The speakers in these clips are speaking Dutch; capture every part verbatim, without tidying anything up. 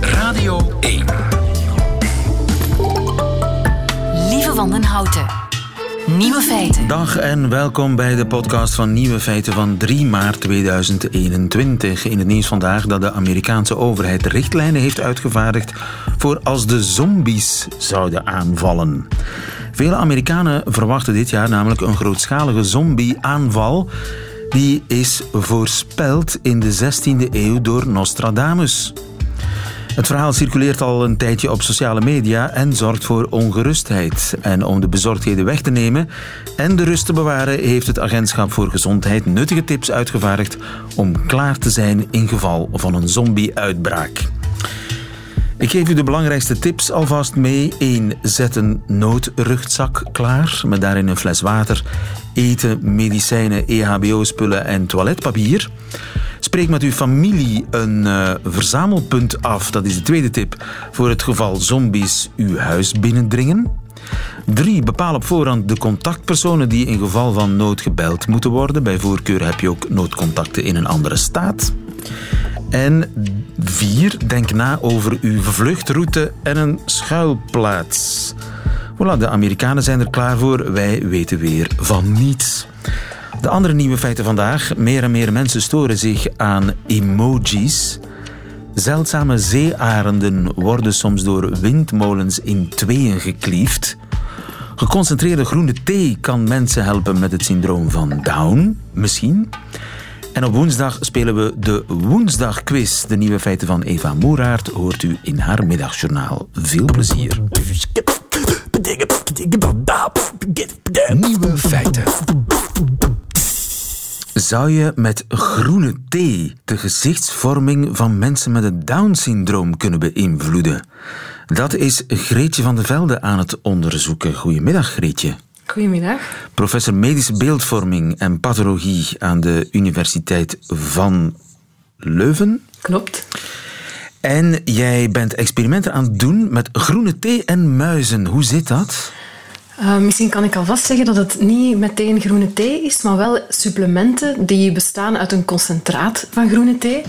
Radio één. Lieve van den Houten. Nieuwe feiten. Dag en welkom bij de podcast van Nieuwe Feiten van drie maart tweeduizend eenentwintig. In het nieuws vandaag dat de Amerikaanse overheid richtlijnen heeft uitgevaardigd voor als de zombies zouden aanvallen. Vele Amerikanen verwachten dit jaar namelijk een grootschalige zombie-aanval. Die is voorspeld in de zestiende eeuw door Nostradamus. Het verhaal circuleert al een tijdje op sociale media en zorgt voor ongerustheid. En om de bezorgdheden weg te nemen en de rust te bewaren, heeft het Agentschap voor Gezondheid nuttige tips uitgevaardigd om klaar te zijn in geval van een zombie-uitbraak. Ik geef u de belangrijkste tips alvast mee. één. Zet een noodrugzak klaar, met daarin een fles water, eten, medicijnen, E H B O-spullen en toiletpapier. Spreek met uw familie een uh, verzamelpunt af, dat is de tweede tip, voor het geval zombies uw huis binnendringen. drie. Bepaal op voorhand de contactpersonen die in geval van nood gebeld moeten worden. Bij voorkeur heb je ook noodcontacten in een andere staat. En vier, denk na over uw vluchtroute en een schuilplaats. Voilà, de Amerikanen zijn er klaar voor. Wij weten weer van niets. De andere nieuwe feiten vandaag. Meer en meer mensen storen zich aan emojis. Zeldzame zeearenden worden soms door windmolens in tweeën gekliefd. Geconcentreerde groene thee kan mensen helpen met het syndroom van Down, misschien. En op woensdag spelen we de Woensdagquiz. De nieuwe feiten van Eva Moeraert hoort u in haar middagjournaal. Veel plezier. Nieuwe feiten. Zou je met groene thee de gezichtsvorming van mensen met het Down-syndroom kunnen beïnvloeden? Dat is Greetje van der Velde aan het onderzoeken. Goedemiddag, Greetje. Goedemiddag. Professor medische beeldvorming en pathologie aan de Universiteit van Leuven. Klopt. En jij bent experimenten aan het doen met groene thee en muizen. Hoe zit dat? Uh, misschien kan ik alvast zeggen dat het niet meteen groene thee is, maar wel supplementen die bestaan uit een concentraat van groene thee.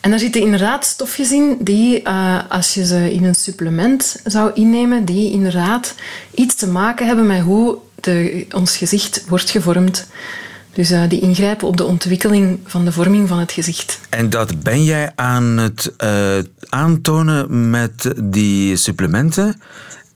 En daar zitten inderdaad stofjes in die, uh, als je ze in een supplement zou innemen, die inderdaad iets te maken hebben met hoe de, ons gezicht wordt gevormd. Dus uh, die ingrijpen op de ontwikkeling van de vorming van het gezicht. En dat ben jij aan het uh, aantonen met die supplementen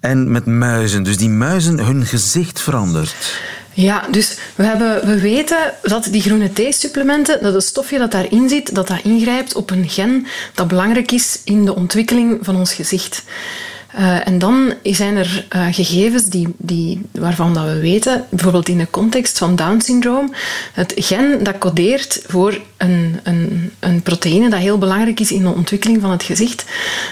en met muizen. Dus die muizen, hun gezicht verandert. Ja, dus we, hebben, we weten dat die groene thee-supplementen, dat het stofje dat daarin zit, dat dat ingrijpt op een gen dat belangrijk is in de ontwikkeling van ons gezicht. Uh, en dan zijn er uh, gegevens die, die, waarvan dat we weten, bijvoorbeeld in de context van Down-syndroom, het gen dat codeert voor een, een, een proteïne dat heel belangrijk is in de ontwikkeling van het gezicht.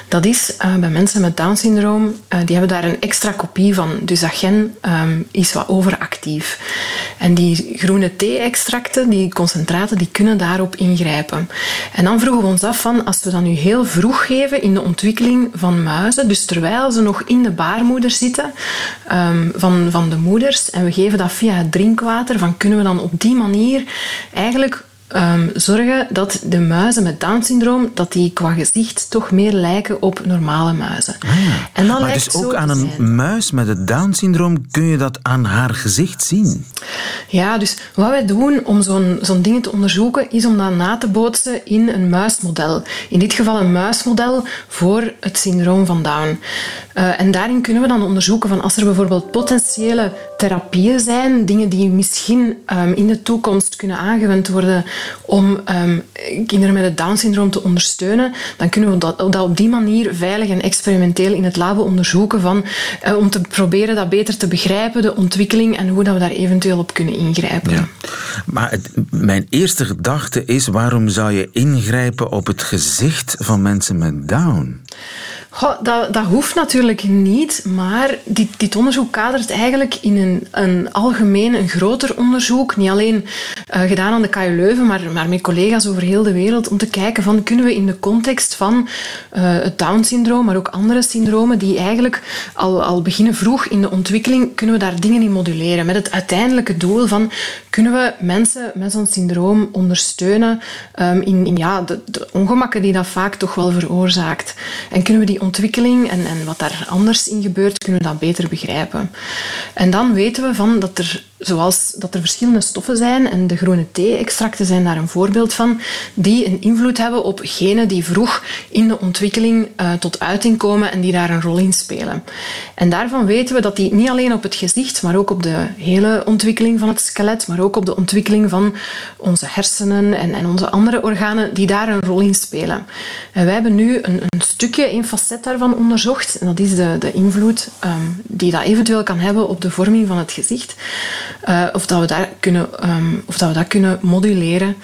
Dat is uh, bij mensen met Down-syndroom, uh, die hebben daar een extra kopie van. Dus dat gen um, is wat overactief. En die groene thee-extracten, die concentraten, die kunnen daarop ingrijpen. En dan vroegen we ons af van, als we dat nu heel vroeg geven in de ontwikkeling van muizen, dus terwijl Terwijl ze nog in de baarmoeder zitten um, van, van de moeders. En we geven dat via het drinkwater. Van, kunnen we dan op die manier eigenlijk um, zorgen dat de muizen met Down-syndroom, dat die qua gezicht toch meer lijken op normale muizen. Ah, en dat maar lijkt dus ook aan een zijn. muis met het Down-syndroom kun je dat aan haar gezicht zien? Ja, dus wat wij doen om zo'n, zo'n ding te onderzoeken, is om dat na te bootsen in een muismodel. In dit geval een muismodel voor het syndroom van Down. Uh, en daarin kunnen we dan onderzoeken van als er bijvoorbeeld potentiële therapieën zijn, dingen die misschien um, in de toekomst kunnen aangewend worden om um, kinderen met het Down-syndroom te ondersteunen, dan kunnen we dat, dat op die manier veilig en experimenteel in het labo onderzoeken van, uh, om te proberen dat beter te begrijpen, de ontwikkeling en hoe dat we daar eventueel op kunnen ingrijpen. Ja. Maar het, mijn eerste gedachte is, waarom zou je ingrijpen op het gezicht van mensen met Down? Goh, dat, dat hoeft natuurlijk niet, maar dit, dit onderzoek kadert eigenlijk in een, een algemeen, een groter onderzoek, niet alleen uh, gedaan aan de K U Leuven, maar, maar met collega's over heel de wereld, om te kijken van, kunnen we in de context van uh, het Down-syndroom, maar ook andere syndromen die eigenlijk al, al beginnen vroeg in de ontwikkeling, kunnen we daar dingen in moduleren, met het uiteindelijke doel van kunnen we mensen met zo'n syndroom ondersteunen um, in, in ja, de, de ongemakken die dat vaak toch wel veroorzaakt? En kunnen we die ontwikkeling en, en wat daar anders in gebeurt, kunnen we dat beter begrijpen? En dan weten we van dat er, zoals, dat er verschillende stoffen zijn, en de groene thee-extracten zijn daar een voorbeeld van, die een invloed hebben op genen die vroeg in de ontwikkeling uh, tot uiting komen en die daar een rol in spelen. En daarvan weten we dat die niet alleen op het gezicht, maar ook op de hele ontwikkeling van het skelet, maar ook op de ontwikkeling van onze hersenen en, en onze andere organen, die daar een rol in spelen. En wij hebben nu een, een stukje, een facet daarvan onderzocht, en dat is de, de invloed um, die dat eventueel kan hebben op de vorming van het gezicht. Uh, of, dat we daar kunnen, um, of dat we dat kunnen moduleren.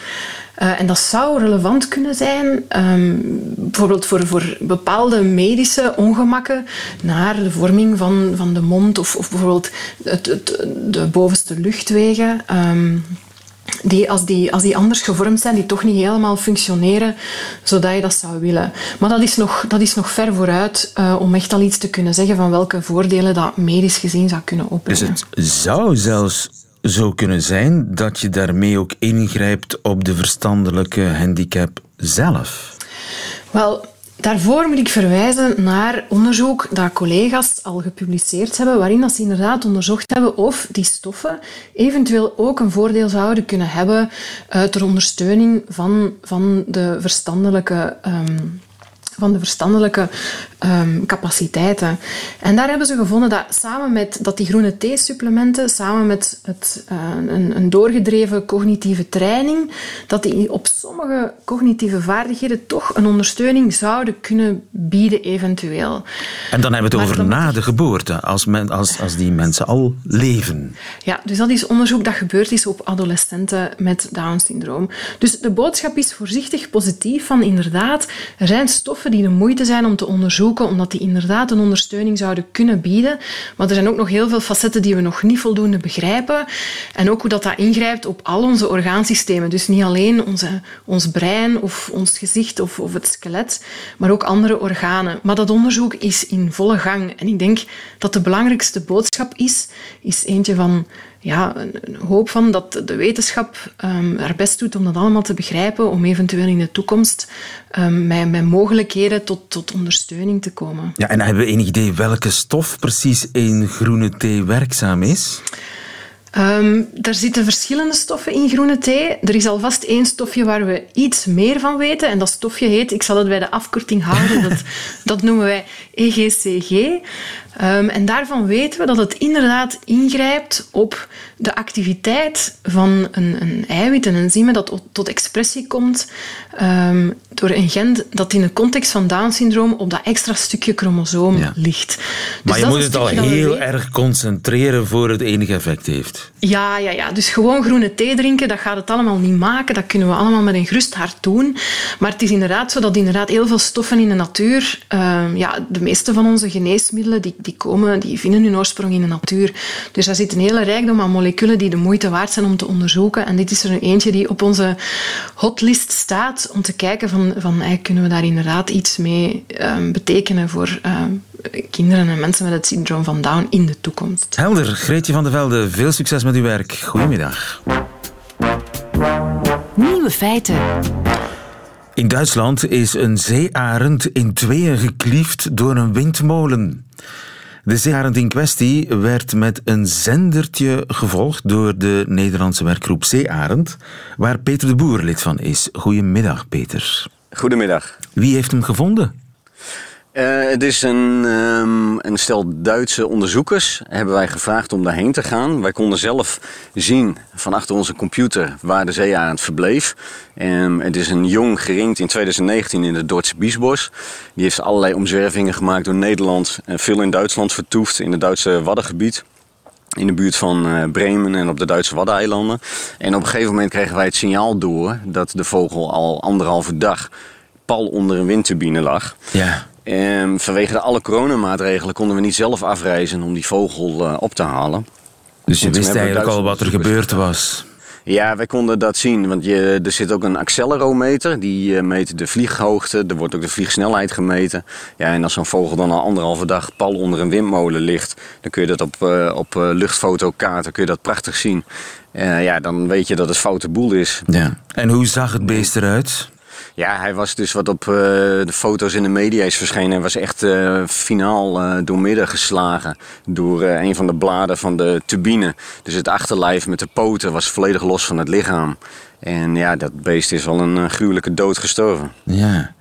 Uh, en dat zou relevant kunnen zijn, um, bijvoorbeeld voor, voor bepaalde medische ongemakken naar de vorming van, van de mond of, of bijvoorbeeld het, het, de bovenste luchtwegen. Um, Die als, die, als die anders gevormd zijn, die toch niet helemaal functioneren zodat je dat zou willen. Maar dat is nog, dat is nog ver vooruit uh, om echt al iets te kunnen zeggen van welke voordelen dat medisch gezien zou kunnen opbrengen. Dus het zou zelfs zo kunnen zijn dat je daarmee ook ingrijpt op de verstandelijke handicap zelf? Wel... Daarvoor moet ik verwijzen naar onderzoek dat collega's al gepubliceerd hebben, waarin dat ze inderdaad onderzocht hebben of die stoffen eventueel ook een voordeel zouden kunnen hebben uh, ter ondersteuning van, van de verstandelijke... Um van de verstandelijke um, capaciteiten. En daar hebben ze gevonden dat, samen met, dat die groene thee-supplementen, samen met het, uh, een, een doorgedreven cognitieve training, dat die op sommige cognitieve vaardigheden toch een ondersteuning zouden kunnen bieden eventueel. En dan hebben we het maar over na de geboorte, als, men, als, als die mensen al leven. Ja, dus dat is onderzoek dat gebeurd is op adolescenten met Down-syndroom. Dus de boodschap is voorzichtig positief van inderdaad, er zijn stoffen die de moeite zijn om te onderzoeken, omdat die inderdaad een ondersteuning zouden kunnen bieden. Maar er zijn ook nog heel veel facetten die we nog niet voldoende begrijpen. En ook hoe dat, dat ingrijpt op al onze orgaansystemen. Dus niet alleen onze, ons brein of ons gezicht of, of het skelet, maar ook andere organen. Maar dat onderzoek is in volle gang. En ik denk dat de belangrijkste boodschap is, is eentje van... Ja, een hoop van dat de wetenschap um, haar best doet om dat allemaal te begrijpen, om eventueel in de toekomst um, met, met mogelijkheden tot, tot ondersteuning te komen. Ja, en hebben we enig idee welke stof precies in groene thee werkzaam is? Um, er zitten verschillende stoffen in groene thee. Er is alvast één stofje waar we iets meer van weten. En dat stofje heet, ik zal het bij de afkorting houden, dat, dat noemen wij E G C G. Um, en daarvan weten we dat het inderdaad ingrijpt op de activiteit van een, een eiwit, een enzyme dat tot expressie komt um, door een gen dat in de context van Down-syndroom op dat extra stukje chromosoom ja. ligt. Dus maar je moet het al heel erg concentreren voor het enige effect heeft. Ja, ja, ja, dus gewoon groene thee drinken, dat gaat het allemaal niet maken. Dat kunnen we allemaal met een gerust hart doen. Maar het is inderdaad zo dat inderdaad heel veel stoffen in de natuur... Uh, ja, de meeste van onze geneesmiddelen die, die komen, die vinden hun oorsprong in de natuur. Dus daar zit een hele rijkdom aan moleculen die de moeite waard zijn om te onderzoeken. En dit is er een eentje die op onze hotlist staat om te kijken van, van hey, kunnen we daar inderdaad iets mee uh, betekenen voor... Uh, kinderen en mensen met het syndroom van Down in de toekomst. Helder. Greetje van der Velde, veel succes met uw werk. Goedemiddag. Nieuwe feiten. In Duitsland is een zeearend in tweeën gekliefd door een windmolen. De zeearend in kwestie werd met een zendertje gevolgd door de Nederlandse werkgroep Zee Arend, waar Peter de Boer lid van is. Goedemiddag, Peter. Goedemiddag. Wie heeft hem gevonden? Uh, het is een, um, een stel Duitse onderzoekers, hebben wij gevraagd om daarheen te gaan. Wij konden zelf zien van achter onze computer waar de zeearend verbleef. Um, het is een jong geringd in twintig negentien in de Duitse Biesbosch. Die heeft allerlei omzwervingen gemaakt door Nederland. Uh, veel in Duitsland vertoefd, in het Duitse Waddengebied. In de buurt van uh, Bremen en op de Duitse Waddeneilanden. En op een gegeven moment kregen wij het signaal door dat de vogel al anderhalve dag pal onder een windturbine lag. Ja. En vanwege alle coronamaatregelen konden we niet zelf afreizen om die vogel uh, op te halen. Dus je wist eigenlijk al wat er gebeurd was? Ja, wij konden dat zien. Want je, er zit ook een accelerometer. Die meet de vlieghoogte. Er wordt ook de vliegsnelheid gemeten. Ja, en als zo'n vogel dan al anderhalve dag pal onder een windmolen ligt... dan kun je dat op, uh, op luchtfotokaarten kun je dat prachtig zien. En ja, dan weet je dat het foute boel is. Ja. En hoe zag het beest eruit? Ja, hij was dus wat op uh, de foto's in de media is verschenen. Hij was echt uh, finaal uh, doormidden geslagen door uh, een van de bladen van de turbine. Dus het achterlijf met de poten was volledig los van het lichaam. En ja, dat beest is al een uh, gruwelijke dood gestorven. Ja.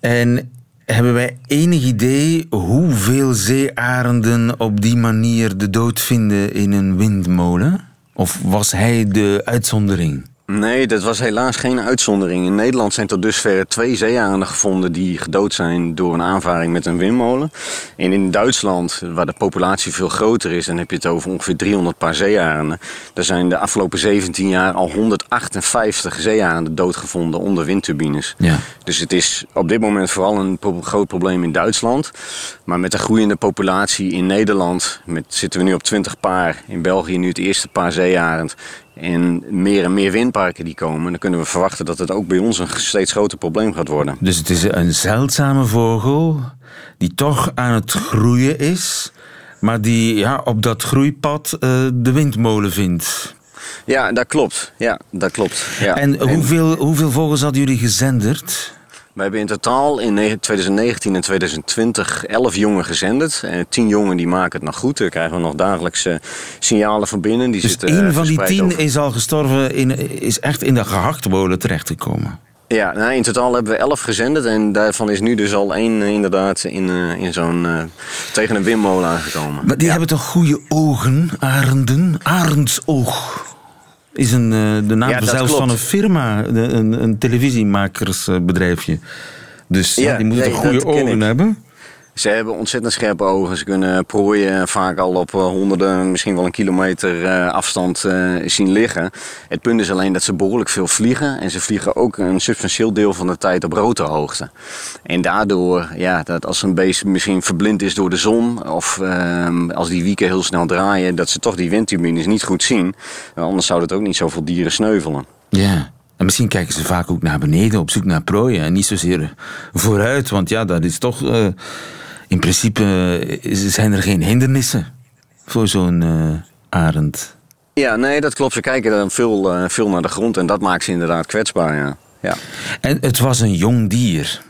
En hebben wij enig idee hoeveel zeearenden op die manier de dood vinden in een windmolen? Of was hij de uitzondering? Nee, dat was helaas geen uitzondering. In Nederland zijn tot dusver twee zeearenden gevonden die gedood zijn door een aanvaring met een windmolen. En in Duitsland, waar de populatie veel groter is, dan heb je het over ongeveer driehonderd paar zeearenden. Daar zijn de afgelopen zeventien jaar al honderdachtenvijftig zeearenden doodgevonden onder windturbines. Ja. Dus het is op dit moment vooral een pro- groot probleem in Duitsland. Maar met de groeiende populatie in Nederland, met, zitten we nu op twintig paar. In België nu het eerste paar zeearend. En meer en meer windparken die komen. Dan kunnen we verwachten dat het ook bij ons een steeds groter probleem gaat worden. Dus het is een zeldzame vogel die toch aan het groeien is. Maar die ja, op dat groeipad uh, de windmolen vindt. Ja, dat klopt. Ja, dat klopt. Ja. En, en hoeveel, hoeveel vogels hadden jullie gezenderd? We hebben in totaal in twintig negentien en twintig twintig elf jongen gezenderd. tien jongen die maken het nog goed. Daar krijgen we nog dagelijks uh, signalen van binnen. Die dus zitten, één uh, van die tien over... is al gestorven, in, is echt in de gehaktmolen terechtgekomen. Ja, nou, in totaal hebben we elf gezenderd. En daarvan is nu dus al één uh, inderdaad in, uh, in zo'n, uh, tegen een windmolen aangekomen. Maar die ja. hebben toch goede ogen, arenden? Arendsoog. Is een, de naam ja, zelfs klopt. van een firma, een, een televisiemakersbedrijfje. Dus ja, ja, die moeten nee, goede ogen hebben. Ze hebben ontzettend scherpe ogen. Ze kunnen prooien vaak al op honderden, misschien wel een kilometer afstand zien liggen. Het punt is alleen dat ze behoorlijk veel vliegen. En ze vliegen ook een substantieel deel van de tijd op rode hoogte. En daardoor, ja, dat als een beest misschien verblind is door de zon... of eh, als die wieken heel snel draaien, dat ze toch die windturbines niet goed zien. Anders zouden het ook niet zoveel dieren sneuvelen. Ja. En misschien kijken ze vaak ook naar beneden op zoek naar prooien. En niet zozeer vooruit, want ja, dat is toch... Uh... In principe zijn er geen hindernissen voor zo'n uh, arend. Ja, nee, dat klopt. Ze kijken dan veel, uh, veel naar de grond en dat maakt ze inderdaad kwetsbaar. Ja. Ja. En het was een jong dier.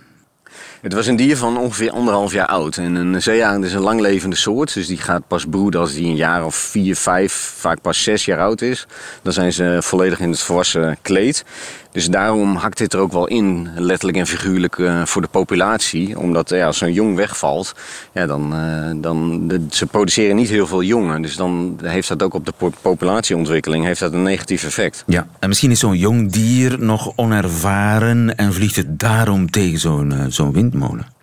Het was een dier van ongeveer anderhalf jaar oud. En een zeearend is een langlevende soort. Dus die gaat pas broeden als die een jaar of vier, vijf, vaak pas zes jaar oud is. Dan zijn ze volledig in het volwassen kleed. Dus daarom hakt dit er ook wel in, letterlijk en figuurlijk, uh, voor de populatie. Omdat ja, als zo'n jong wegvalt, ja, dan, uh, dan, de, ze produceren niet heel veel jongen. Dus dan heeft dat ook op de po- populatieontwikkeling heeft dat een negatief effect. Ja, en misschien is zo'n jong dier nog onervaren en vliegt het daarom tegen zo'n, uh, zo'n windmolen.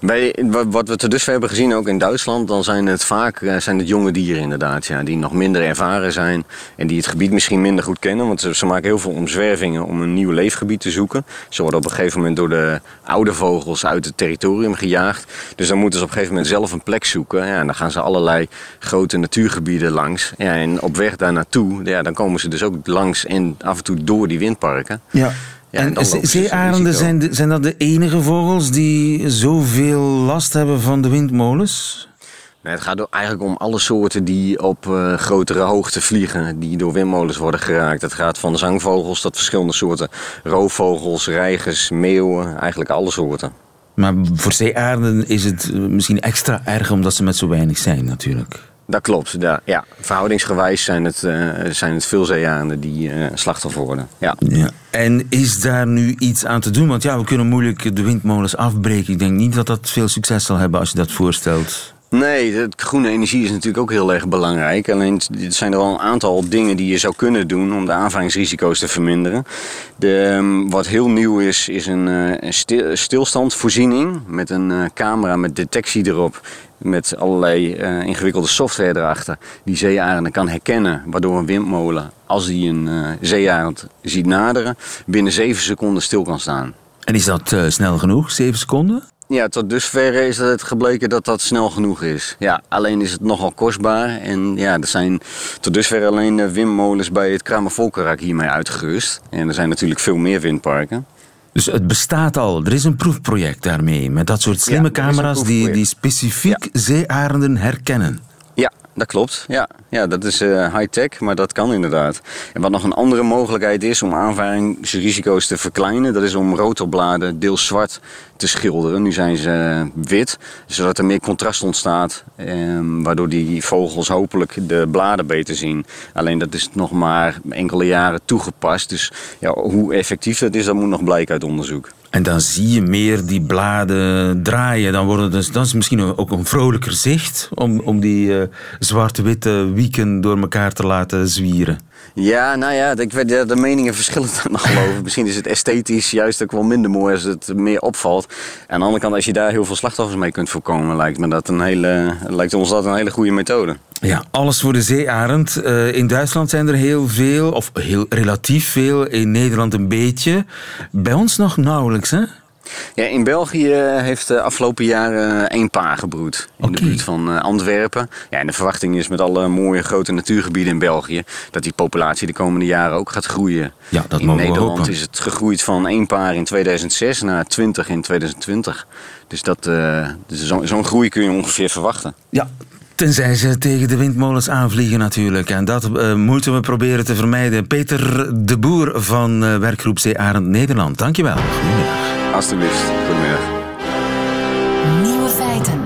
Bij, wat we tot dusver hebben gezien, ook in Duitsland, dan zijn het vaak zijn het jonge dieren inderdaad. Ja, die nog minder ervaren zijn en die het gebied misschien minder goed kennen. Want ze, ze maken heel veel omzwervingen om een nieuw leefgebied te zoeken. Ze worden op een gegeven moment door de oude vogels uit het territorium gejaagd. Dus dan moeten ze op een gegeven moment zelf een plek zoeken. Ja, en dan gaan ze allerlei grote natuurgebieden langs. Ja, en op weg daar naartoe, ja, dan komen ze dus ook langs en af en toe door die windparken. Ja. Ja, en en zeearenden, zijn, de, zijn dat de enige vogels die zoveel last hebben van de windmolens? Nee, het gaat eigenlijk om alle soorten die op uh, grotere hoogte vliegen, die door windmolens worden geraakt. Het gaat van zangvogels tot verschillende soorten roofvogels, reigers, meeuwen, eigenlijk alle soorten. Maar voor zeearenden is het misschien extra erg omdat ze met zo weinig zijn natuurlijk. Dat klopt, ja. ja. Verhoudingsgewijs zijn het, uh, zijn het veel zeearenden die uh, slachtoffer worden. Ja. Ja. En is daar nu iets aan te doen? Want ja, we kunnen moeilijk de windmolens afbreken. Ik denk niet dat dat veel succes zal hebben als je dat voorstelt. Nee, de groene energie is natuurlijk ook heel erg belangrijk. Alleen zijn er wel een aantal dingen die je zou kunnen doen om de aanvaringsrisico's te verminderen. De, wat heel nieuw is, is een, een stil, stilstandvoorziening met een camera met detectie erop. Met allerlei uh, ingewikkelde software erachter die zeearenden kan herkennen. Waardoor een windmolen, als die een uh, zeearend ziet naderen, binnen zeven seconden stil kan staan. En is dat uh, snel genoeg, zeven seconden? Ja, tot dusver is het gebleken dat dat snel genoeg is. Ja, alleen is het nogal kostbaar. En ja, er zijn tot dusver alleen de windmolens bij het Kramer Volkerak hiermee uitgerust. En er zijn natuurlijk veel meer windparken. Dus het bestaat al. Er is een proefproject daarmee. Met dat soort slimme ja, camera's die, die specifiek ja. zeearenden herkennen. Ja, dat klopt. Ja, ja dat is uh, high-tech, maar dat kan inderdaad. En wat nog een andere mogelijkheid is om aanvaringsrisico's te verkleinen, dat is om rotorbladen deels zwart te schilderen. Nu zijn ze uh, wit, zodat er meer contrast ontstaat, um, waardoor die vogels hopelijk de bladen beter zien. Alleen dat is nog maar enkele jaren toegepast, dus ja, hoe effectief dat is, dat moet nog blijken uit onderzoek. En dan zie je meer die bladen draaien. Dan, worden dus, dan is het misschien ook een vrolijker zicht om, om die uh, zwart-witte wieken door elkaar te laten zwieren. Ja, nou ja, ik weet, de meningen verschillen dan nog over. Misschien is het esthetisch juist ook wel minder mooi als het meer opvalt. Aan de andere kant, als je daar heel veel slachtoffers mee kunt voorkomen, lijkt me dat een hele, lijkt ons dat een hele goede methode. Ja, alles voor de zeearend. Uh, in Duitsland zijn er heel veel, of heel relatief veel, in Nederland een beetje. Bij ons nog nauwelijks, hè? Ja, in België heeft de afgelopen jaren één paar gebroed. In okay. de buurt van Antwerpen. Ja, en de verwachting is met alle mooie grote natuurgebieden in België dat die populatie de komende jaren ook gaat groeien. Ja, dat in mogen Nederland we hopen. Is het gegroeid van één paar in tweeduizend zes naar twintig in tweeduizend twintig. Dus, dat, uh, dus zo, zo'n groei kun je ongeveer verwachten. Ja. Tenzij ze tegen de windmolens aanvliegen natuurlijk. En dat uh, moeten we proberen te vermijden. Peter de Boer van uh, Werkgroep Zee Arend Nederland. Dankjewel. Goedemiddag. Alsjeblieft. Goedemiddag. Nieuwe feiten.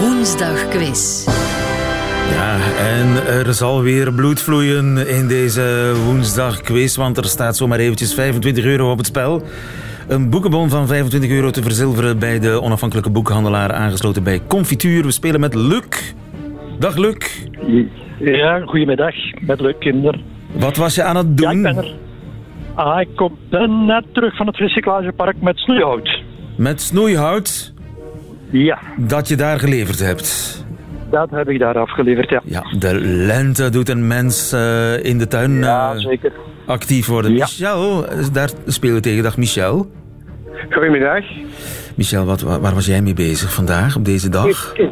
Woensdagquiz. Ja, en er zal weer bloed vloeien in deze woensdagquiz. Want er staat zomaar eventjes vijfentwintig euro op het spel. Een boekenbon van vijfentwintig euro te verzilveren bij de onafhankelijke boekhandelaar, aangesloten bij Confituur. We spelen met Luc. Dag Luc. Ja, goedemiddag. Met Luc, kinderen. Wat was je aan het doen? Ja, ik ben er. Ah, ik kom net terug van het recyclagepark met snoeihout. Met snoeihout? Ja. Dat je daar geleverd hebt? Dat heb ik daar afgeleverd, ja. Ja, de lente doet een mens uh, in de tuin. Ja, uh, zeker. Actief worden. Ja. Michel, daar spelen we tegen. Dag Michel. Goedemiddag. Michel, wat, waar was jij mee bezig vandaag, op deze dag? Ik, ik,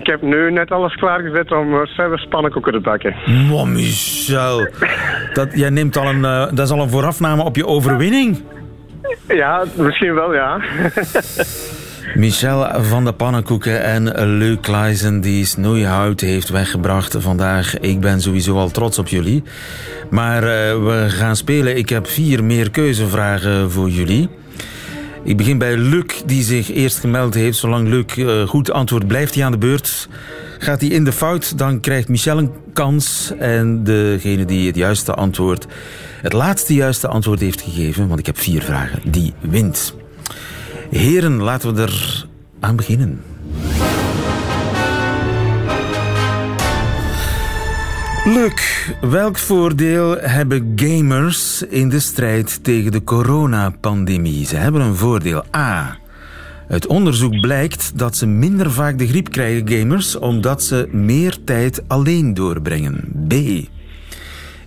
ik heb nu net alles klaargezet om verder spannenkoeken te bakken. Wow, Michel. Dat, jij neemt al een, uh, dat is al een voorafname op je overwinning. Ja, misschien wel, ja. Michel van de Pannenkoeken en Luc Kleijsen die snoeihout heeft weggebracht vandaag. Ik ben sowieso al trots op jullie. Maar uh, we gaan spelen. Ik heb vier meer keuzevragen voor jullie. Ik begin bij Luc, die zich eerst gemeld heeft. Zolang Luc uh, goed antwoordt, blijft hij aan de beurt. Gaat hij in de fout, dan krijgt Michel een kans. En degene die het juiste antwoord, het laatste juiste antwoord heeft gegeven, want ik heb vier vragen, die wint. Heren, laten we er aan beginnen. Luc, welk voordeel hebben gamers in de strijd tegen de coronapandemie? Ze hebben een voordeel. A. Uit onderzoek blijkt dat ze minder vaak de griep krijgen, gamers, omdat ze meer tijd alleen doorbrengen. B.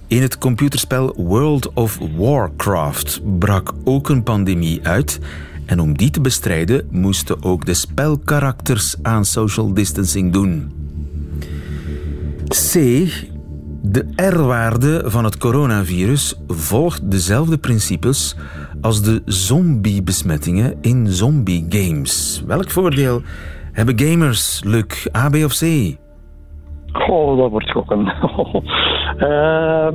In het computerspel World of Warcraft brak ook een pandemie uit. En om die te bestrijden moesten ook de spelkarakters aan social distancing doen. C. De R-waarde van het coronavirus volgt dezelfde principes als de zombiebesmettingen in zombie-games. Welk voordeel hebben gamers, Luc? A, B of C? Goh, dat wordt schokken. uh,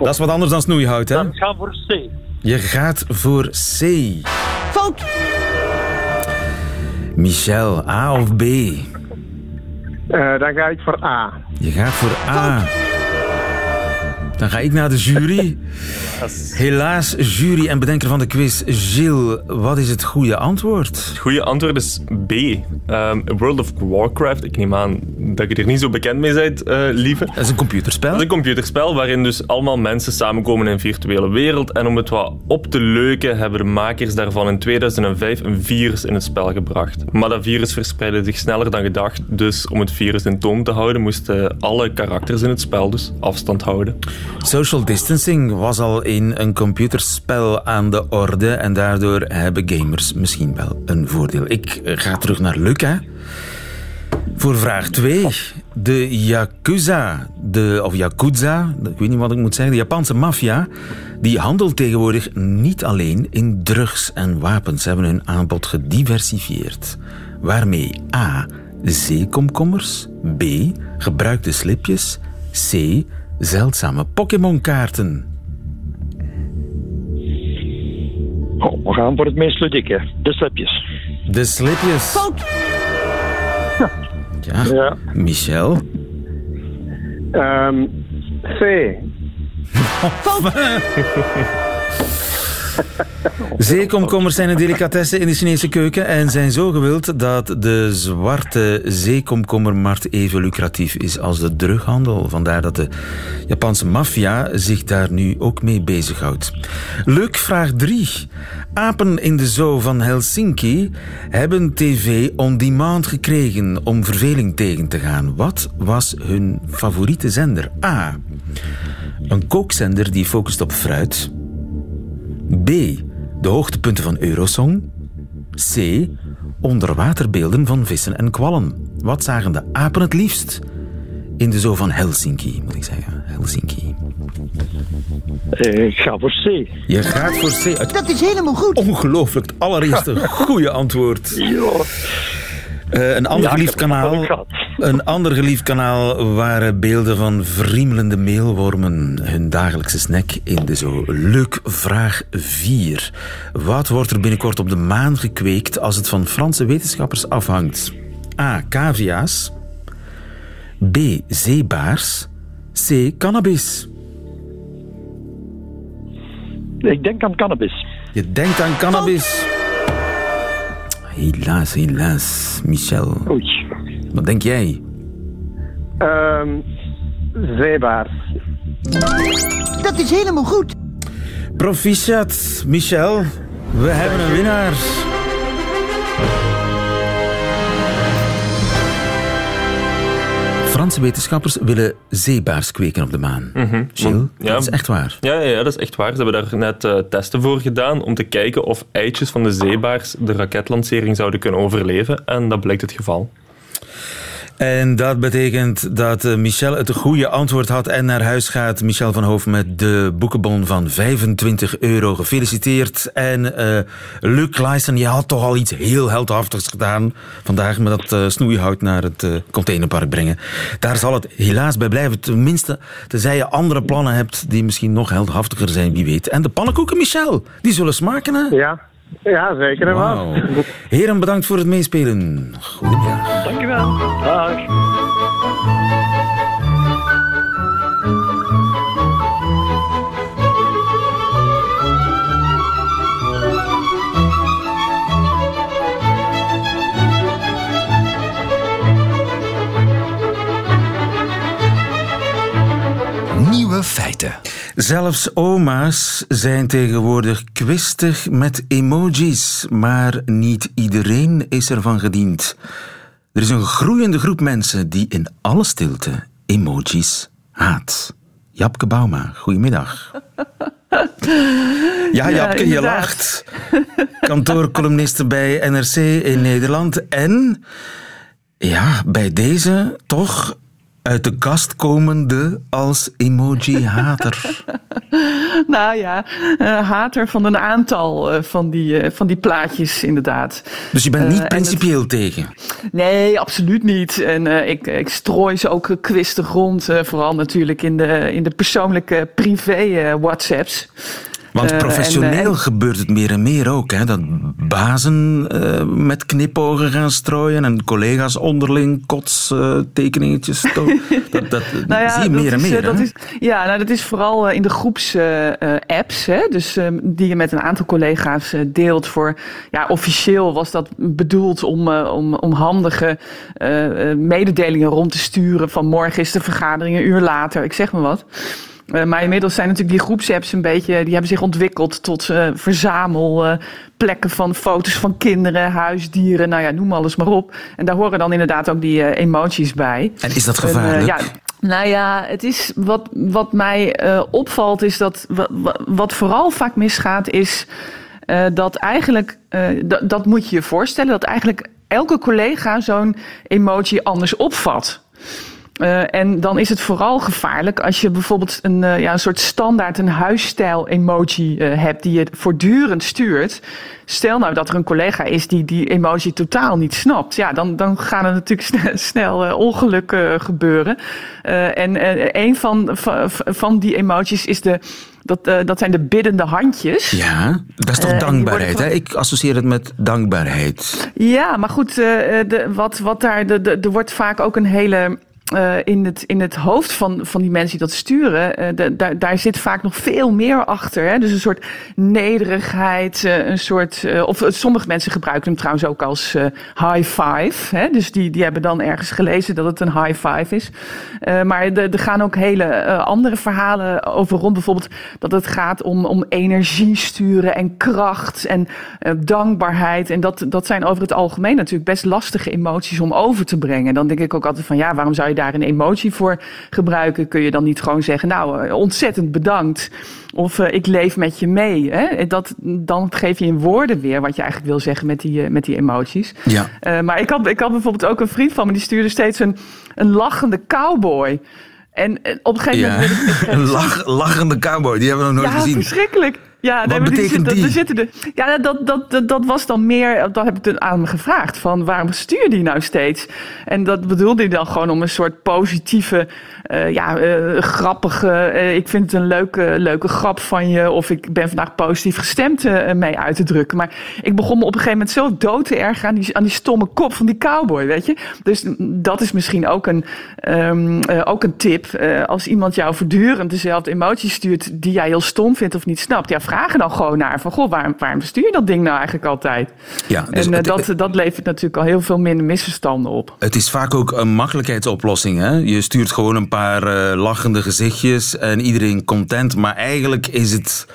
dat is wat anders dan snoeihout, hè? Dan gaan we voor C. Je gaat voor C. Fout! Michel, A of B? Uh, dan ga ik voor A. Je gaat voor A. Fout. Dan ga ik naar de jury. Helaas, jury en bedenker van de quiz, Gilles, wat is het goede antwoord? Het goede antwoord is B. Um, World of Warcraft. Ik neem aan dat je er niet zo bekend mee bent, uh, lieve. Dat is een computerspel. Dat is een computerspel waarin dus allemaal mensen samenkomen in een virtuele wereld. En om het wat op te leuken hebben de makers daarvan in tweeduizend vijf een virus in het spel gebracht. Maar dat virus verspreidde zich sneller dan gedacht. Dus om het virus in toom te houden moesten alle karakters in het spel dus afstand houden. Social distancing was al in een computerspel aan de orde. En daardoor hebben gamers misschien wel een voordeel. Ik ga terug naar Luc. Hè? Voor vraag twee. De Yakuza, de, of Yakuza, ik weet niet wat ik moet zeggen, de Japanse maffia, die handelt tegenwoordig niet alleen in drugs en wapens. Ze hebben hun aanbod gediversifieerd. waarmee a. zeekomkommers, b. gebruikte slipjes, c. zeldzame Pokémon-kaarten. Oh, we gaan voor het meest ludieke. De slipjes. De slipjes. Ja, ja. ja. Michel? Um, C. Zeekomkommers zijn een delicatesse in de Chinese keuken en zijn zo gewild dat de zwarte zeekomkommermarkt even lucratief is als de drughandel. Vandaar dat de Japanse maffia zich daar nu ook mee bezighoudt. Leuk, vraag drie. Apen in de zoo van Helsinki hebben tv on demand gekregen om verveling tegen te gaan. Wat was hun favoriete zender? A. Een kookzender die focust op fruit. B. De hoogtepunten van Eurosong. C. Onderwaterbeelden van vissen en kwallen. Wat zagen de apen het liefst? In de zoo van Helsinki, moet ik zeggen. Helsinki. Ik ga voor C. Je gaat voor C. Het... Dat is helemaal goed. Ongelooflijk. Het allereerste goede antwoord. Ja. Uh, een ander ja, geliefd kanaal... Een ander geliefd kanaal waren beelden van vriemelende meelwormen. Hun dagelijkse snack in de zoo. Leuk, vraag vier. Wat wordt er binnenkort op de maan gekweekt als het van Franse wetenschappers afhangt? A. Cavia's. B. Zeebaars. C. Cannabis. Ik denk aan cannabis. Je denkt aan cannabis. Helaas, helaas, Michel. Oei. Wat denk jij? Ehm... Um, zeebaars. Dat is helemaal goed. Proficiat, Michel. We hebben een winnaar. Franse wetenschappers willen zeebaars kweken op de maan. Mm-hmm. Gilles, ja. Dat is echt waar. Ja, ja, ja, dat is echt waar. Ze hebben daar net uh, testen voor gedaan om te kijken of eitjes van de zeebaars de raketlancering zouden kunnen overleven. En dat blijkt het geval. En dat betekent dat Michel het goede antwoord had en naar huis gaat. Michel van Hoof met de boekenbon van vijfentwintig euro. Gefeliciteerd. En uh, Luc Claessen, je had toch al iets heel heldhaftigs gedaan vandaag met dat uh, snoeihout naar het uh, containerpark brengen. Daar zal het helaas bij blijven. Tenminste, tenzij je andere plannen hebt die misschien nog heldhaftiger zijn, wie weet. En de pannenkoeken, Michel, die zullen smaken, hè? Ja. Ja, zeker en waar. Wow. Heren, bedankt voor het meespelen. Goedemiddag. Dankjewel. Dag. Nieuwe feiten. Zelfs oma's zijn tegenwoordig kwistig met emojis, maar niet iedereen is ervan gediend. Er is een groeiende groep mensen die in alle stilte emojis haat. Japke Bouma, goedemiddag. Ja, Japke, ja, je lacht. Kantoorcolumniste bij N R C in Nederland en ja, bij deze toch... uit de kast komende als emoji-hater. Nou ja, uh, hater van een aantal uh, van, die, uh, van die plaatjes, inderdaad. Dus je bent niet uh, principieel het... tegen? Nee, absoluut niet. En uh, ik, ik strooi ze ook kwistig rond. Uh, vooral natuurlijk in de, in de persoonlijke privé-whatsapps. Uh, Want professioneel uh, en, uh, gebeurt het meer en meer ook. Hè? Dat bazen uh, met knipogen gaan strooien en collega's onderling kotstekeningetjes. Uh, dat dat nou ja, zie je meer dat en is, meer. Dat is, ja, nou, dat is vooral in de groepsapps. Uh, dus uh, die je met een aantal collega's uh, deelt. Voor, ja, officieel was dat bedoeld om, uh, om, om handige uh, mededelingen rond te sturen. Van morgen is de vergadering, een uur later. Ik zeg maar wat. Uh, maar inmiddels zijn natuurlijk die groepsapps een beetje... die hebben zich ontwikkeld tot uh, verzamelplekken uh, van foto's van kinderen, huisdieren... nou ja, noem alles maar op. En daar horen dan inderdaad ook die uh, emoties bij. En is dat gevaarlijk? En, uh, ja, nou ja, het is wat, wat mij uh, opvalt is dat... Wat, wat vooral vaak misgaat is uh, dat eigenlijk... Uh, d- dat moet je je voorstellen, dat eigenlijk elke collega zo'n emotie anders opvat... Uh, en dan is het vooral gevaarlijk als je bijvoorbeeld een, uh, ja, een soort standaard, een huisstijl-emoji uh, hebt die je voortdurend stuurt. Stel nou dat er een collega is die die emoji totaal niet snapt. Ja, dan, dan gaan er natuurlijk snel, snel uh, ongelukken gebeuren. Uh, en uh, een van, van, van die emojis is de... Dat, uh, dat zijn de biddende handjes. Ja, dat is toch uh, dankbaarheid, hè? Van... Ik associeer het met dankbaarheid. Ja, maar goed, uh, de, wat, wat daar, de, de, er wordt vaak ook een hele... Uh, in, het, in het hoofd van, van die mensen die dat sturen, uh, de, daar, daar zit vaak nog veel meer achter. Hè? Dus een soort nederigheid, uh, een soort... Uh, of uh, sommige mensen gebruiken hem trouwens ook als uh, high five. Hè? Dus die, die hebben dan ergens gelezen dat het een high five is. Uh, maar er gaan ook hele uh, andere verhalen over rond. Bijvoorbeeld dat het gaat om, om energie sturen en kracht en uh, dankbaarheid. En dat, dat zijn over het algemeen natuurlijk best lastige emoties om over te brengen. Dan denk ik ook altijd van ja, waarom zou je daar een emotie voor gebruiken? Kun je dan niet gewoon zeggen, nou, ontzettend bedankt. Of uh, ik leef met je mee. Hè? Dat, dan geef je in woorden weer wat je eigenlijk wil zeggen met die, uh, met die emoties. Ja. Uh, maar ik had, ik had bijvoorbeeld ook een vriend van me, die stuurde steeds een, een lachende cowboy. En uh, op een gegeven moment... Ja. Ik, uh, een lach, lachende cowboy, die hebben we nog nooit ja, gezien. Ja, verschrikkelijk. Ja, wat betekent die? die? die? Ja, dat, dat, dat, dat was dan meer... Dat heb ik aan hem gevraagd. Van waarom stuur die nou steeds? En dat bedoelde hij dan gewoon om een soort positieve... Uh, ja, uh, grappige... Uh, ik vind het een leuke, leuke grap van je... of ik ben vandaag positief gestemd uh, mee uit te drukken. Maar ik begon me op een gegeven moment zo dood te ergeren... aan die, aan die stomme kop van die cowboy, weet je? Dus dat is misschien ook een, um, uh, ook een tip. Uh, als iemand jou voortdurend dezelfde emoties stuurt... die jij heel stom vindt of niet snapt... ja, vragen dan gewoon naar van, goh, waarom, waarom stuur je dat ding nou eigenlijk altijd? Ja, dus en uh, het, dat, dat levert natuurlijk al heel veel minder misverstanden op. Het is vaak ook een makkelijkheidsoplossing, hè? Je stuurt gewoon een paar uh, lachende gezichtjes en iedereen content, maar eigenlijk is het...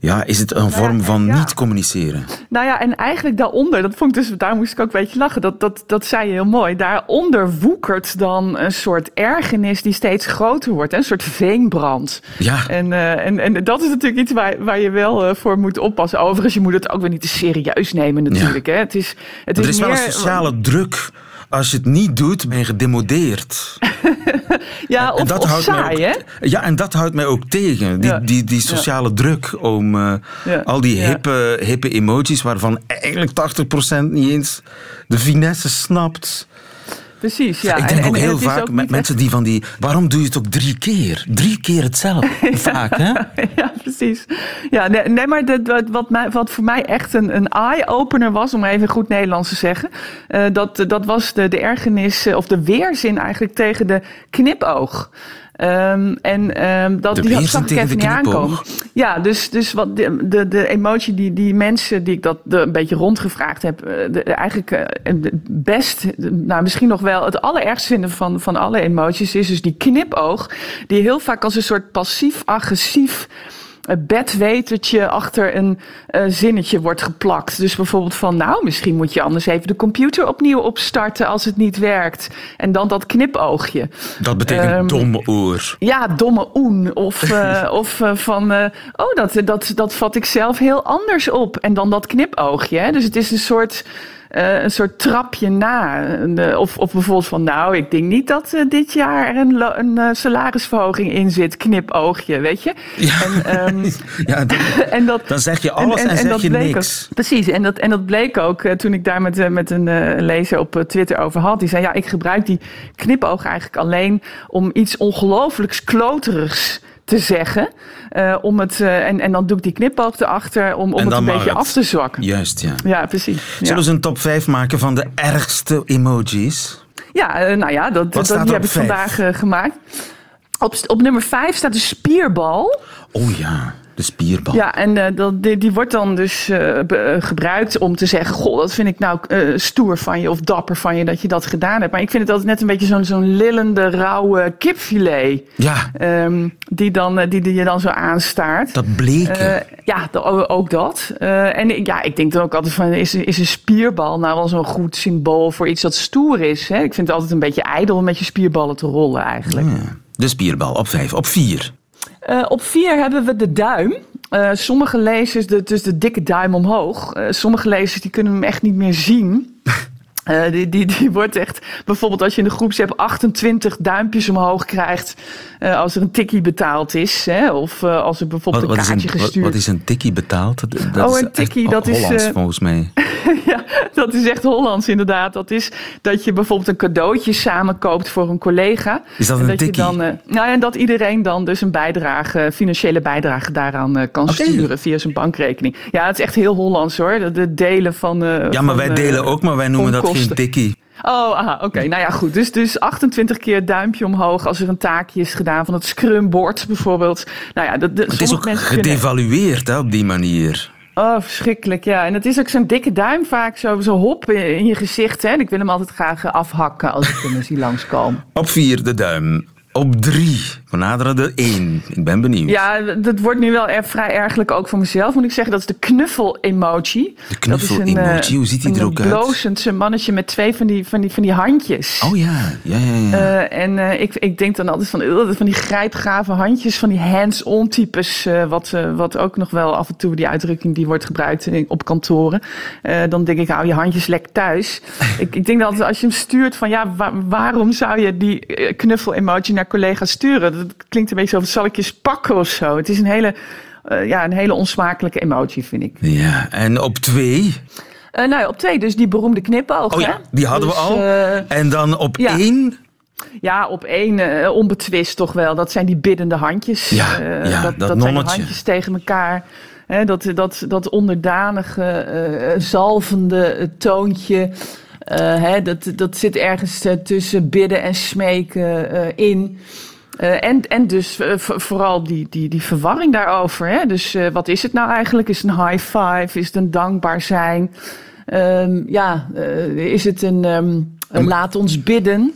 Ja, is het een vorm van ja. niet communiceren? Nou ja, en eigenlijk daaronder, dat vond ik dus, daar moest ik ook een beetje lachen, dat, dat, dat zei je heel mooi. Daaronder woekert dan een soort ergernis die steeds groter wordt. Hè? Een soort veenbrand. Ja. En, uh, en, en dat is natuurlijk iets waar, waar je wel uh, voor moet oppassen. Overigens, je moet het ook weer niet te serieus nemen natuurlijk. Ja. Hè? Het is, het is er is meer, wel een sociale druk. Als je het niet doet, ben je gedemodeerd. Ja, of, en dat of houdt saai, mij ook, hè? Ja, en dat houdt mij ook tegen. Die, ja. die, die sociale ja. druk om uh, ja. al die hippe, hippe emoties... waarvan eigenlijk tachtig procent niet eens de finesse snapt... Precies, ja. Ik denk en, ook en heel vaak ook met mensen echt... die van die... Waarom doe je het ook drie keer? Drie keer hetzelfde, ja, vaak, hè? Ja, precies. Ja, nee, nee maar de, wat, mij, wat voor mij echt een, een eye-opener was... om even goed Nederlands te zeggen... Uh, dat, dat was de, de ergernis, of de weerzin eigenlijk tegen de knipoog... Um, en um, dat, die had, zag ik even niet aankomen. Ja, dus, dus wat de, de, de emotie die, die mensen die ik dat de, een beetje rondgevraagd heb, de, eigenlijk het best, nou misschien nog wel het allerergst vinden van, van alle emoties is dus die knipoog, die heel vaak als een soort passief-agressief bedwetertje achter een uh, zinnetje wordt geplakt. Dus bijvoorbeeld van, nou, misschien moet je anders even de computer opnieuw opstarten als het niet werkt. En dan dat knipoogje. Dat betekent um, domme oer. Ja, domme oen. Of, uh, of uh, van, uh, oh, dat, dat, dat vat ik zelf heel anders op. En dan dat knipoogje. Hè? Dus het is een soort... Uh, een soort trapje na. Uh, of, of bijvoorbeeld van, nou, ik denk niet dat uh, dit jaar een, lo- een uh, salarisverhoging in zit. Knipoogje, weet je? Ja, en, um, ja dan, en dat, dan zeg je alles en, en, en zeg en je niks. Ook, precies, en dat, en dat bleek ook uh, toen ik daar met, uh, met een uh, lezer op uh, Twitter over had. Die zei, ja, ik gebruik die knipoog eigenlijk alleen om iets ongelooflijks kloterigs te zeggen. Uh, om het, uh, en, en dan doe ik die knipoog erachter om, om het een beetje het. af te zwakken. Juist, ja. Ja, precies. Ja. Zullen we een top vijf maken van de ergste emojis? Ja, uh, nou ja, dat, dat, die heb ik vijf? vandaag uh, gemaakt. Op, op nummer vijf staat de spierbal. Oh ja. De spierbal. Ja, en uh, dat, die, die wordt dan dus uh, be, uh, gebruikt om te zeggen... goh, dat vind ik nou uh, stoer van je of dapper van je dat je dat gedaan hebt. Maar ik vind het altijd net een beetje zo'n, zo'n lillende, rauwe kipfilet. Ja. Um, die, dan, die, die je dan zo aanstaart. Dat bleken. Uh, ja, de, ook dat. Uh, en ja, ik denk dan ook altijd van... Is, is een spierbal nou wel zo'n goed symbool voor iets dat stoer is? Hè? Ik vind het altijd een beetje ijdel om met je spierballen te rollen eigenlijk. Ja. De spierbal op vijf. Op vier... Uh, op vier hebben we de duim. Uh, sommige lezers, de, dus de dikke duim omhoog. Uh, sommige lezers die kunnen hem echt niet meer zien. Uh, die, die, die wordt echt, bijvoorbeeld als je in de groepsapp achtentwintig duimpjes omhoog krijgt uh, als er een tikkie betaald is. Hè, of uh, als er bijvoorbeeld wat, een wat kaartje een, gestuurd... Wat, wat is een tikkie betaald? Dat oh, is een tikkie, dat Hollands, is... Hollands uh, volgens mij. Ja, dat is echt Hollands inderdaad. Dat is dat je bijvoorbeeld een cadeautje samen koopt voor een collega. Is dat een en dat tikkie? Je dan, uh, nou, en dat iedereen dan dus een bijdrage, financiële bijdrage daaraan uh, kan okay. sturen via zijn bankrekening. Ja, het is echt heel Hollands hoor. De, de delen van... Uh, ja, maar van, wij delen ook, maar wij noemen dat geen tikkie. Oh, aha, oké. Okay. Nou ja, goed. Dus, dus achtentwintig keer duimpje omhoog als er een taakje is gedaan van het scrumboard bijvoorbeeld. Nou ja, dat, dat, het is ook gedevalueerd kunnen... hè, op die manier. Oh, verschrikkelijk, ja. En het is ook zo'n dikke duim vaak, zo, zo hop in, in je gezicht. Hè. Ik wil hem altijd graag afhakken als ik hem zie langskomen. Op vier de duim. Op drie. We naderen de één. Ik ben benieuwd. Ja, dat wordt nu wel erg, vrij ergelijk ook voor mezelf, moet ik zeggen. Dat is de knuffel-emoji. De knuffel-emoji, uh, hoe ziet die er ook uit? Een blozend mannetje met twee van die, van die, van die handjes. Oh ja, ja, ja. ja. Uh, en uh, ik, ik denk dan altijd van, uh, van die grijpgave handjes, van die hands-on types. Uh, wat, uh, wat ook nog wel af en toe, die uitdrukking die wordt gebruikt op kantoren. Uh, dan denk ik, hou je handjes lekker thuis. ik, ik denk dat als je hem stuurt van, ja, waar, waarom zou je die knuffel-emoji naar collega's sturen? Dat klinkt een beetje zo, zal ik je pakken of zo? Het is een hele, uh, ja, een hele onsmakelijke emotie, vind ik. Ja, en op twee? Uh, nou ja, op twee, dus die beroemde knipoog. Oh ja, hè? Die hadden dus, we al. Uh, en dan op ja. één? Ja, op één, uh, onbetwist toch wel. Dat zijn die biddende handjes. Ja, uh, ja dat, dat, dat zijn de handjes tegen elkaar. Hè, dat, dat, dat onderdanige, uh, zalvende toontje. Uh, hè, dat, dat zit ergens uh, tussen bidden en smeken uh, in. Uh, en, en dus uh, vooral die, die, die verwarring daarover. Hè? Dus uh, wat is het nou eigenlijk? Is het een high five? Is het een dankbaar zijn? Um, ja, uh, is het een, um, een laat ons bidden?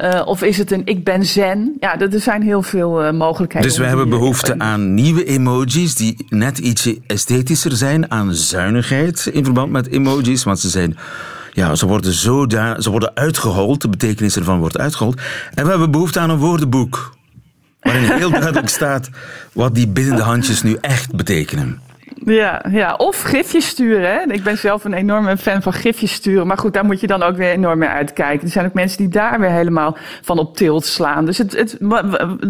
Uh, of is het een ik ben zen? Ja, er zijn heel veel uh, mogelijkheden. Dus we hebben behoefte en... aan nieuwe emojis die net ietsje esthetischer zijn. Aan zuinigheid in verband met emojis. Want ze zijn... Ja, ze worden, zo da- ze worden uitgehold. De betekenis ervan wordt uitgehold. En we hebben behoefte aan een woordenboek. Waarin heel duidelijk staat wat die biddende handjes nu echt betekenen. Ja, ja, of gifjes sturen. Hè. Ik ben zelf een enorme fan van gifjes sturen. Maar goed, daar moet je dan ook weer enorm mee uitkijken. Er zijn ook mensen die daar weer helemaal van op tilt slaan. Dus het, het,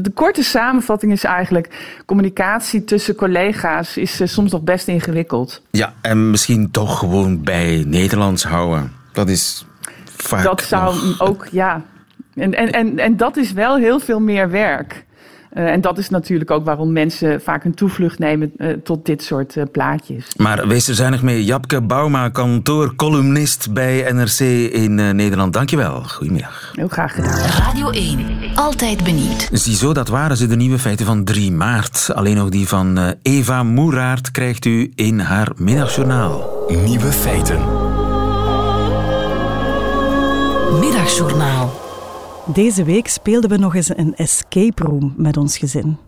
de korte samenvatting is eigenlijk... communicatie tussen collega's is soms nog best ingewikkeld. Ja, en misschien toch gewoon bij Nederlands houden. Dat is vaak Dat zou nog... ook, ja. En, en, en, en dat is wel heel veel meer werk. Uh, en dat is natuurlijk ook waarom mensen vaak hun toevlucht nemen uh, tot dit soort uh, plaatjes. Maar wees er zuinig mee. Japke Bouma, kantoorcolumnist bij N R C in uh, Nederland. Dankjewel. Goedemiddag. Heel graag gedaan. Radio één. Altijd benieuwd. Ziezo, dat waren ze, de nieuwe feiten van drie maart. Alleen nog die van uh, Eva Moeraert krijgt u in haar middagjournaal. Nieuwe feiten. Middagjournaal. Deze week speelden we nog eens een escape room met ons gezin.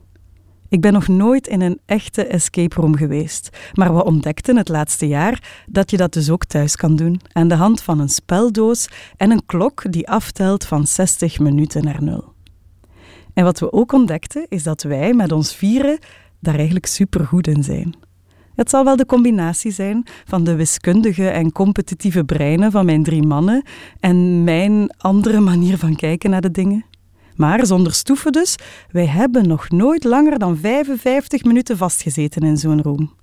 Ik ben nog nooit in een echte escape room geweest, maar we ontdekten het laatste jaar dat je dat dus ook thuis kan doen, aan de hand van een speldoos en een klok die aftelt van zestig minuten naar nul. En wat we ook ontdekten is dat wij met ons vieren daar eigenlijk supergoed in zijn. Het zal wel de combinatie zijn van de wiskundige en competitieve breinen van mijn drie mannen en mijn andere manier van kijken naar de dingen. Maar zonder stoeven dus, wij hebben nog nooit langer dan vijfenvijftig minuten vastgezeten in zo'n room.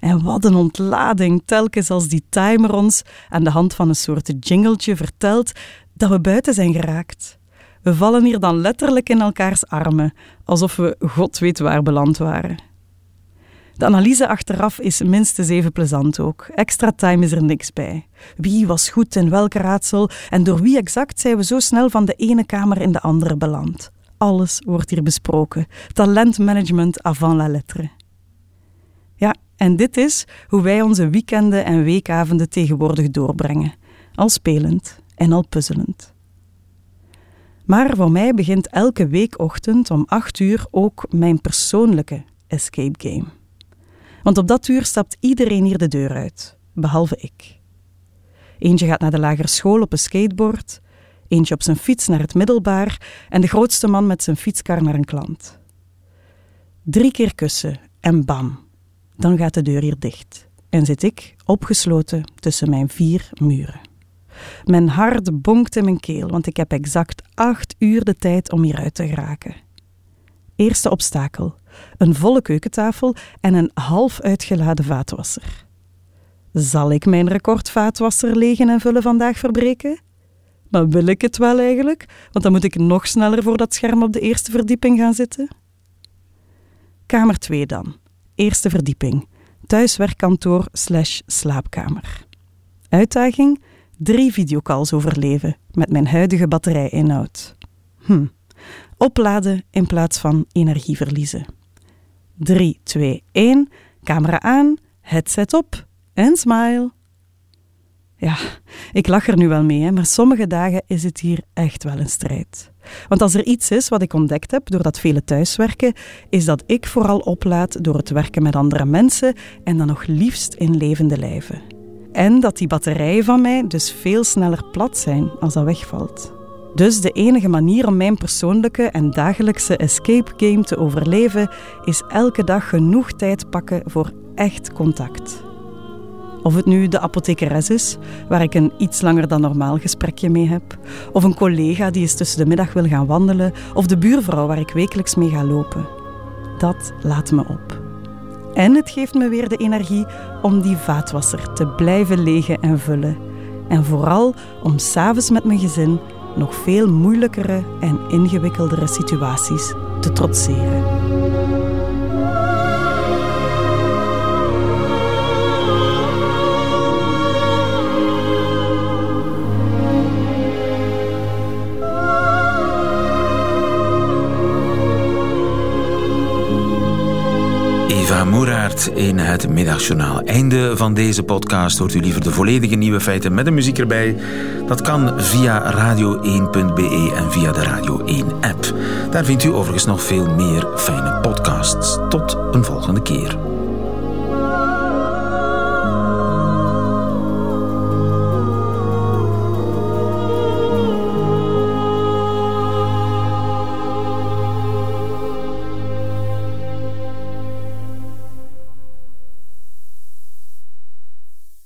En wat een ontlading telkens als die timer ons aan de hand van een soort jingletje vertelt dat we buiten zijn geraakt. We vallen hier dan letterlijk in elkaars armen, alsof we God weet waar beland waren. De analyse achteraf is minstens even plezant ook. Extra time is er niks bij. Wie was goed in welk raadsel en door wie exact zijn we zo snel van de ene kamer in de andere beland? Alles wordt hier besproken. Talentmanagement avant la lettre. Ja, en dit is hoe wij onze weekenden en weekavonden tegenwoordig doorbrengen. Al spelend en al puzzelend. Maar voor mij begint elke weekochtend om acht uur ook mijn persoonlijke escape game. Want op dat uur stapt iedereen hier de deur uit, behalve ik. Eentje gaat naar de lagere school op een skateboard, eentje op zijn fiets naar het middelbaar en de grootste man met zijn fietskar naar een klant. Drie keer kussen en bam, dan gaat de deur hier dicht en zit ik opgesloten tussen mijn vier muren. Mijn hart bonkt in mijn keel, want ik heb exact acht uur de tijd om hieruit te geraken. Eerste obstakel. Een volle keukentafel en een half uitgeladen vaatwasser. Zal ik mijn record vaatwasser legen en vullen vandaag verbreken? Maar wil ik het wel eigenlijk? Want dan moet ik nog sneller voor dat scherm op de eerste verdieping gaan zitten. Kamer twee dan. Eerste verdieping. Thuiswerkkantoor slash slaapkamer. Uitdaging? Drie videocalls overleven met mijn huidige batterijinhoud. Hm. Opladen in plaats van energie verliezen. drie, twee, één. Camera aan, headset op en smile. Ja, ik lach er nu wel mee, hè, maar sommige dagen is het hier echt wel een strijd. Want als er iets is wat ik ontdekt heb door dat vele thuiswerken, is dat ik vooral oplaad door het werken met andere mensen en dan nog liefst in levende lijven. En dat die batterijen van mij dus veel sneller plat zijn als dat wegvalt. Dus de enige manier om mijn persoonlijke en dagelijkse escape game te overleven is elke dag genoeg tijd pakken voor echt contact. Of het nu de apothekeres is, waar ik een iets langer dan normaal gesprekje mee heb. Of een collega die eens tussen de middag wil gaan wandelen. Of de buurvrouw waar ik wekelijks mee ga lopen. Dat laat me op. En het geeft me weer de energie om die vaatwasser te blijven legen en vullen. En vooral om 's avonds met mijn gezin nog veel moeilijkere en ingewikkeldere situaties te trotseren. Eva Moeraert in het middagjournaal. Einde van deze podcast. Hoort u liever de volledige nieuwe feiten met de muziek erbij? Dat kan via radio one dot b e en via de Radio one app. Daar vindt u overigens nog veel meer fijne podcasts. Tot een volgende keer.